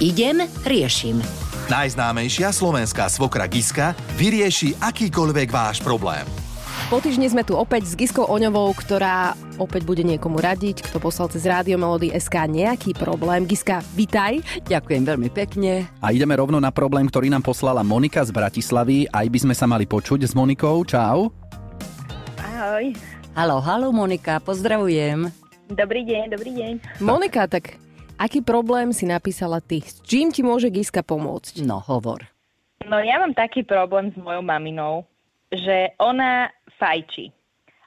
Idem, riešim. Najznámejšia slovenská svokra Giska vyrieši akýkoľvek váš problém. Po týždni sme tu opäť s Giskou Oňovou, ktorá opäť bude niekomu radiť, kto poslal cez Rádio Melody SK nejaký problém. Giska, vitaj. Ďakujem veľmi pekne. A ideme rovno na problém, ktorý nám poslala Monika z Bratislavy. Aj by sme sa mali počuť s Monikou. Čau. Ahoj. Haló, haló Monika, pozdravujem. Dobrý deň, dobrý deň. Monika, tak aký problém si napísala ty? S čím ti môže Giska pomôcť? No, hovor. No, ja mám taký problém s mojou maminou, že ona fajčí.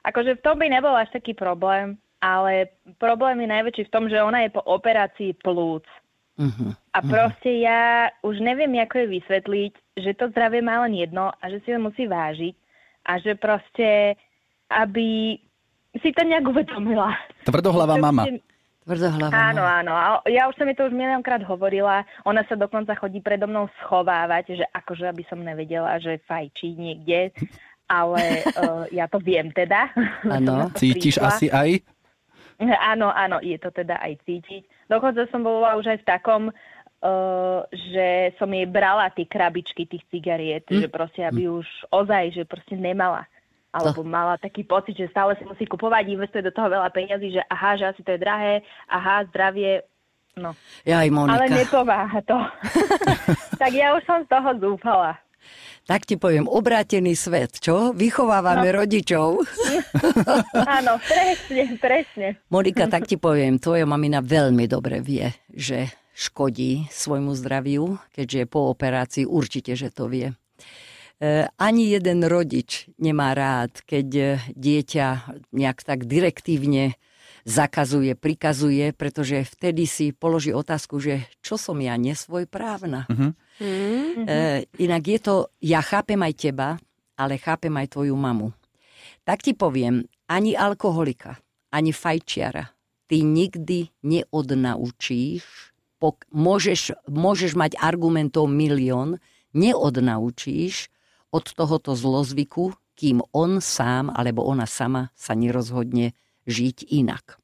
Akože v tom by nebol až taký problém, ale problém je najväčší v tom, že ona je po operácii plúc. Uh-huh. A proste ja už neviem, ako je vysvetliť, že to zdravie má len jedno a že si ho musí vážiť a že proste aby si to nejak uvedomila. Tvrdohlava mama. Tvrdohlava áno, mama. Áno. Ja už som jej to miliónkrát hovorila. Ona sa dokonca chodí predo mnou schovávať, že akože aby som nevedela, že fajčí niekde. Ale ja to viem teda. Áno, cítiš asi aj? Áno, je to teda aj cítiť. Dokonca som bola už aj v takom, že som jej brala tie krabičky tých cigariet, že proste aby už ozaj, že proste nemala. Alebo mala taký pocit, že stále si musí kupovať, investuje do toho veľa peňazí, že aha, že asi to je drahé, aha, zdravie, no. Jaj, Monika. Ale nepomáha to. Tak ja už som z toho zúfala. Tak ti poviem, obrátený svet, čo? Vychovávame rodičov. Áno, presne. Monika, tak ti poviem, tvoja mamina veľmi dobre vie, že škodí svojmu zdraviu, keďže je po operácii, určite, že to vie. Ani jeden rodič nemá rád, keď dieťa nejak tak direktívne zakazuje, prikazuje, pretože vtedy si položí otázku, že čo som ja nesvojprávna. Uh-huh. Inak je to, ja chápem aj teba, ale chápem aj tvoju mamu. Tak ti poviem, ani alkoholika, ani fajčiara ty nikdy neodnaučíš, môžeš mať argumentov milión, neodnaučíš od tohoto zlozvyku, kým on sám alebo ona sama sa nerozhodne žiť inak.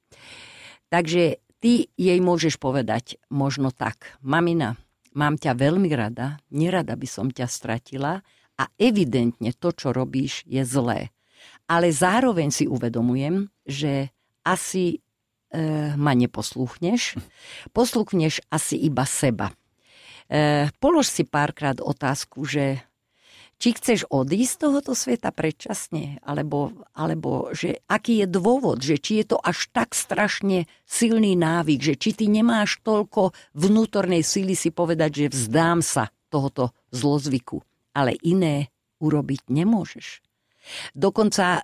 Takže ty jej môžeš povedať možno tak. Mamina, mám ťa veľmi rada, nerada by som ťa stratila a evidentne to, čo robíš, je zlé. Ale zároveň si uvedomujem, že asi ma neposluchneš. Posluchneš asi iba seba. Polož si párkrát otázku, že či chceš odísť z tohoto sveta predčasne, alebo že aký je dôvod, že či je to až tak strašne silný návyk, že či ty nemáš toľko vnútornej síly si povedať, že vzdám sa tohoto zlozvyku. Ale iné urobiť nemôžeš. Dokonca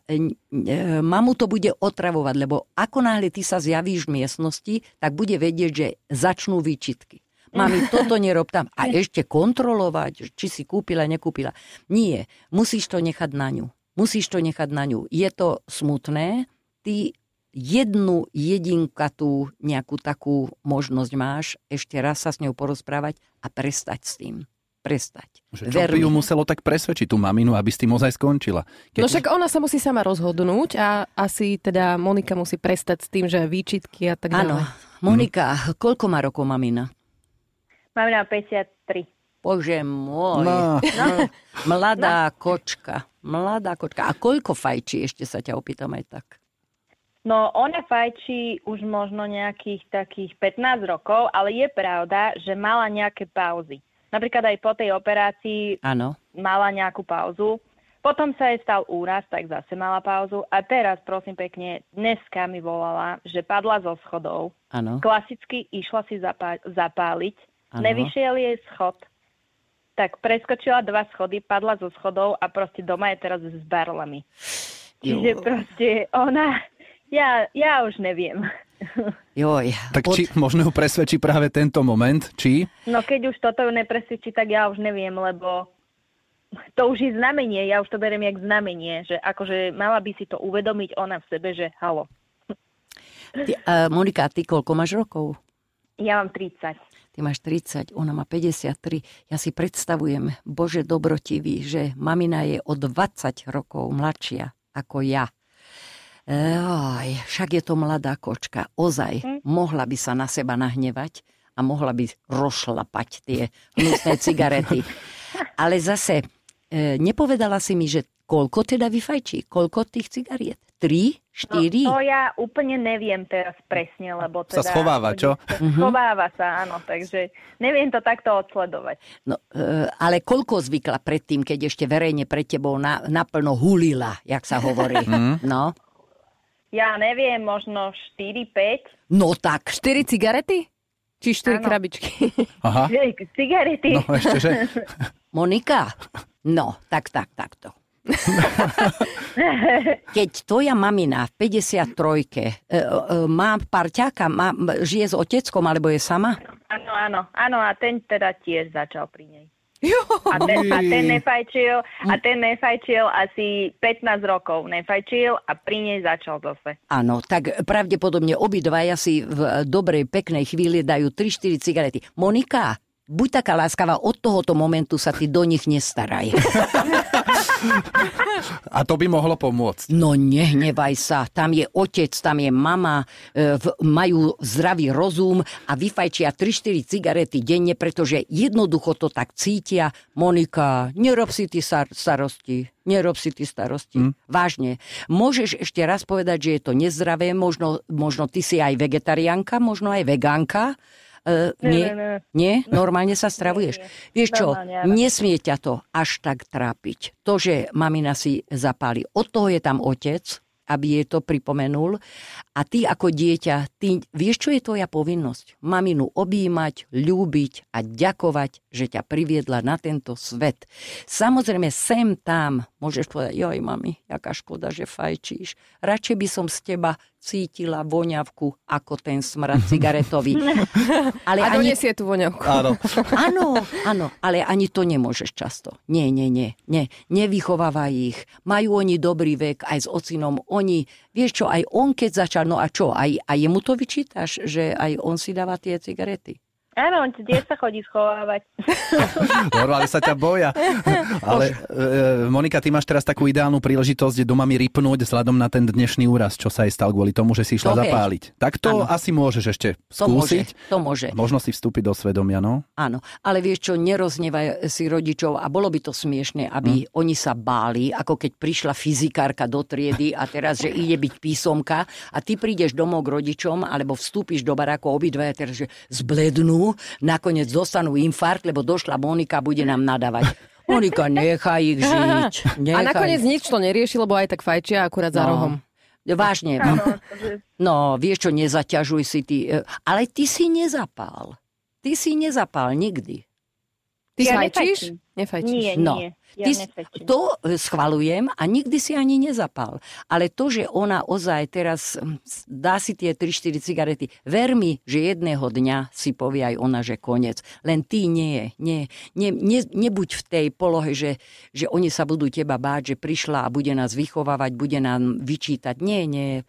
mamu to bude otravovať, lebo ako náhle ty sa zjavíš v miestnosti, tak bude vedieť, že začnú výčitky. Mami, toto nerob tam. A ešte kontrolovať, či si kúpila, nekúpila. Nie, musíš to nechať na ňu. Je to smutné. Ty jednu jedinkatú nejakú takú možnosť máš ešte raz sa s ňou porozprávať a prestať s tým. Že čo by ju muselo tak presvedčiť tú maminu, aby s tým ozaj skončila? No však ona sa musí sama rozhodnúť a asi teda Monika musí prestať s tým, že výčitky a tak ďalej. Áno. Monika, koľko má rokov mamina? Mám na 53. Bože môj. No. Mladá kočka. A koľko fajčí? Ešte sa ťa opýtam aj tak. No, ona fajčí už možno nejakých takých 15 rokov, ale je pravda, že mala nejaké pauzy. Napríklad aj po tej operácii mala nejakú pauzu. Potom sa jej stal úraz, tak zase mala pauzu. A teraz, prosím pekne, dneska mi volala, že padla zo schodov. Áno. Klasicky išla si zapáliť. Ano. Nevyšiel jej schod, tak preskočila 2 schody, padla zo schodov a proste doma je teraz s barlami. Čiže proste ona, ja už neviem. Joj. Tak či možno ju presvedčí práve tento moment, či? No keď už toto ju nepresvedčí, tak ja už neviem, lebo to už je znamenie, ja už to beriem jak znamenie, že akože mala by si to uvedomiť ona v sebe, že halo. Monika, ty koľko máš rokov? Ja mám 30. Ty máš 30, ona má 53. Ja si predstavujem, Bože dobrotivý, že mamina je o 20 rokov mladšia ako ja. Však je to mladá kočka. Ozaj, mohla by sa na seba nahnevať a a mohla by rošlapať tie hnusné cigarety. Ale zase, nepovedala si mi, že koľko teda vyfajčí? Koľko tých cigariet? 3, 4? No, to ja úplne neviem teraz presne, lebo teda... Sa schováva, čo? Schováva sa, áno, takže neviem to takto odsledovať. No, ale koľko zvykla predtým, keď ešte verejne pred tebou naplno hulila, jak sa hovorí? No. Ja neviem, možno 4-5. No tak, 4 cigarety? Či 4 krabičky? Aha. Cigarety. No, ešte, že... Monika? No, takto. Keď tvoja mamina v 53-ke má parťáka, žije s oteckom alebo je sama? Áno, a ten teda tiež začal pri nej. A ten nefajčil asi 15 rokov nefajčil a pri nej začal zase. Áno, tak pravdepodobne obidvaja si v dobrej, peknej chvíli dajú 3-4 cigarety. Monika, buď taká láskavá, od tohoto momentu sa ty do nich nestaraj. A to by mohlo pomôcť. No nehnevaj sa, tam je otec, tam je mama, majú zdravý rozum a vyfajčia 3-4 cigarety denne, pretože jednoducho to tak cítia. Monika, nerob si ty starosti. Vážne. Môžeš ešte raz povedať, že je to nezdravé, možno ty si aj vegetariánka, možno aj vegánka. Nie? Normálne sa stravuješ. Vieš čo, nesmie ťa to až tak trápiť. To, že mamina si zapáli. Od toho je tam otec, aby jej to pripomenul. A ty ako dieťa, ty vieš, čo je tvoja povinnosť? Maminu objímať, ľúbiť a ďakovať, že ťa priviedla na tento svet. Samozrejme, sem tam môžeš povedať, joj mami, jaká škoda, že fajčíš. Radšej by som z teba cítila voňavku ako ten smrad cigaretový. Ale a donesie tú voňavku. Áno, ale ani to nemôžeš často. Nie. Nevychovávaj ich. Majú oni dobrý vek aj s ocinom. Oni, vieš čo, aj on keď začal, no a čo, aj jemu to vyčítaš, že aj on si dáva tie cigarety? Áno, on tiež sa chodí schovávať. Normálne sa ťa boja. Ale Monika, ty máš teraz takú ideálnu príležitosť doma mi ripnúť vzhľadom na ten dnešný úraz, čo sa jej stal kvôli tomu, že si išla zapáliť. Tak to asi môžeš ešte skúsiť. To môže. Možno si vstúpiť do svedomia, no? Áno, ale vieš čo, neroznevaj si rodičov a bolo by to smiešne, aby oni sa báli, ako keď prišla fyzikárka do triedy a teraz, že ide byť písomka a ty prídeš domov k rodičom alebo vstúpiš do baráku obidvaja teraz, že zblednú. Nakoniec dostanú infarkt, lebo došla Monika a bude nám nadávať. Monika, nechaj ich žiť. A nakoniec nič to nerieši, lebo aj tak fajčia akurát za rohom. Vážne. No, vieš čo, nezaťažuj si ty. Ale ty si nezapál. Nikdy. Ty ja fajčíš? Nefajčíš. Nie. Ja to schvaľujem a nikdy si ani nezapál. Ale to, že ona ozaj teraz dá si tie 3-4 cigarety, ver mi, že jedného dňa si povie aj ona, že koniec. Len ty nie. Nebuď v tej polohe, že oni sa budú teba báť, že prišla a bude nás vychovávať, bude nám vyčítať. Nie.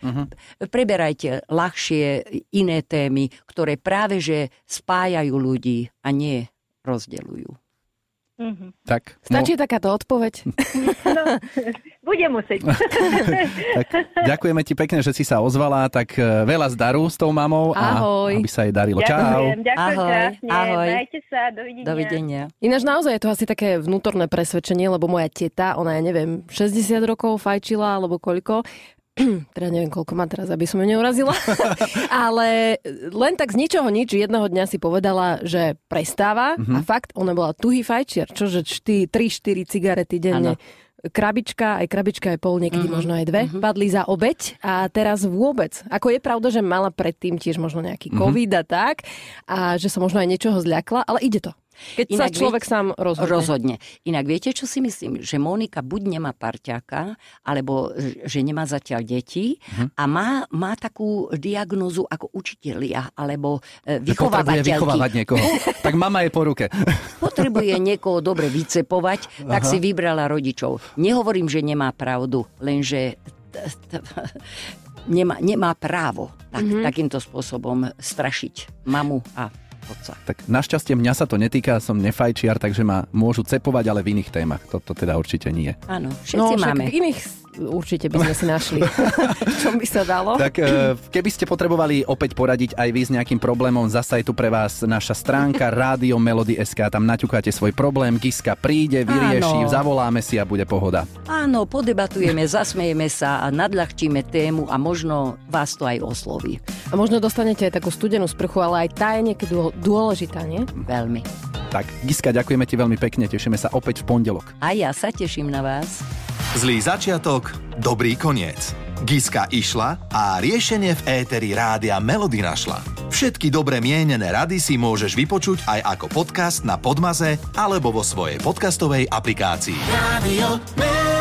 Preberajte ľahšie iné témy, ktoré práve že spájajú ľudí a nie rozdeľujú. Tak, stačí takáto odpoveď? No, budem musieť. Tak, ďakujeme ti pekne, že si sa ozvala. Tak veľa zdaru s tou mamou. Ahoj. A aby sa jej darilo. Ďakujem, Čau. Ahoj. Majte sa, dovidenia. Ináč naozaj je to asi také vnútorné presvedčenie, lebo moja teta, ona, ja neviem, 60 rokov fajčila, alebo koľko. Teda neviem, koľko má teraz, aby som ju neurazila. Ale len tak z ničoho nič jedného dňa si povedala, že prestáva a fakt ona bola tuhý fajčiar, čože 3-4 cigarety denne. Ano. Krabička aj pol, niekedy možno aj dve, padli za obeť a teraz vôbec. Ako je pravda, že mala predtým tiež možno nejaký COVID a tak a že sa možno aj niečoho zľakla, ale ide to. Keď inak sa človek sám rozhodne. Inak viete, čo si myslím? Že Monika buď nemá parťáka, alebo že nemá zatiaľ deti a má takú diagnózu ako učitelia, alebo vychovávateľky. Potrebuje vychovávať niekoho. Tak mama je po ruke. Potrebuje niekoho dobre vycepovať, tak si vybrala rodičov. Nehovorím, že nemá pravdu, lenže nemá právo takýmto spôsobom strašiť mamu a otca. Tak našťastie mňa sa to netýka, som nefajčiar, takže ma môžu cepovať, ale v iných témach. Toto teda určite nie. Áno, všetci máme. V iných určite by sme si našli, čo by sa dalo. Tak keby ste potrebovali opäť poradiť aj vy s nejakým problémom, zasa je tu pre vás naša stránka radiomelody.sk, tam naťukáte svoj problém, Giska príde, vyrieši, zavoláme si a bude pohoda. Áno, podebatujeme, zasmejeme sa a nadľahčíme tému a možno vás to aj osloví. A možno dostanete aj takú studenú sprchu, ale aj tá je niekedy dôležitá, nie? Veľmi. Tak, Giska, ďakujeme ti veľmi pekne, tešíme sa opäť v pondelok. A ja sa teším na vás. Zlý začiatok, dobrý koniec. Giska išla a riešenie v éteri Rádia Melody našla. Všetky dobre mienené rady si môžeš vypočuť aj ako podcast na Podmaze alebo vo svojej podcastovej aplikácii. Rádio Melody.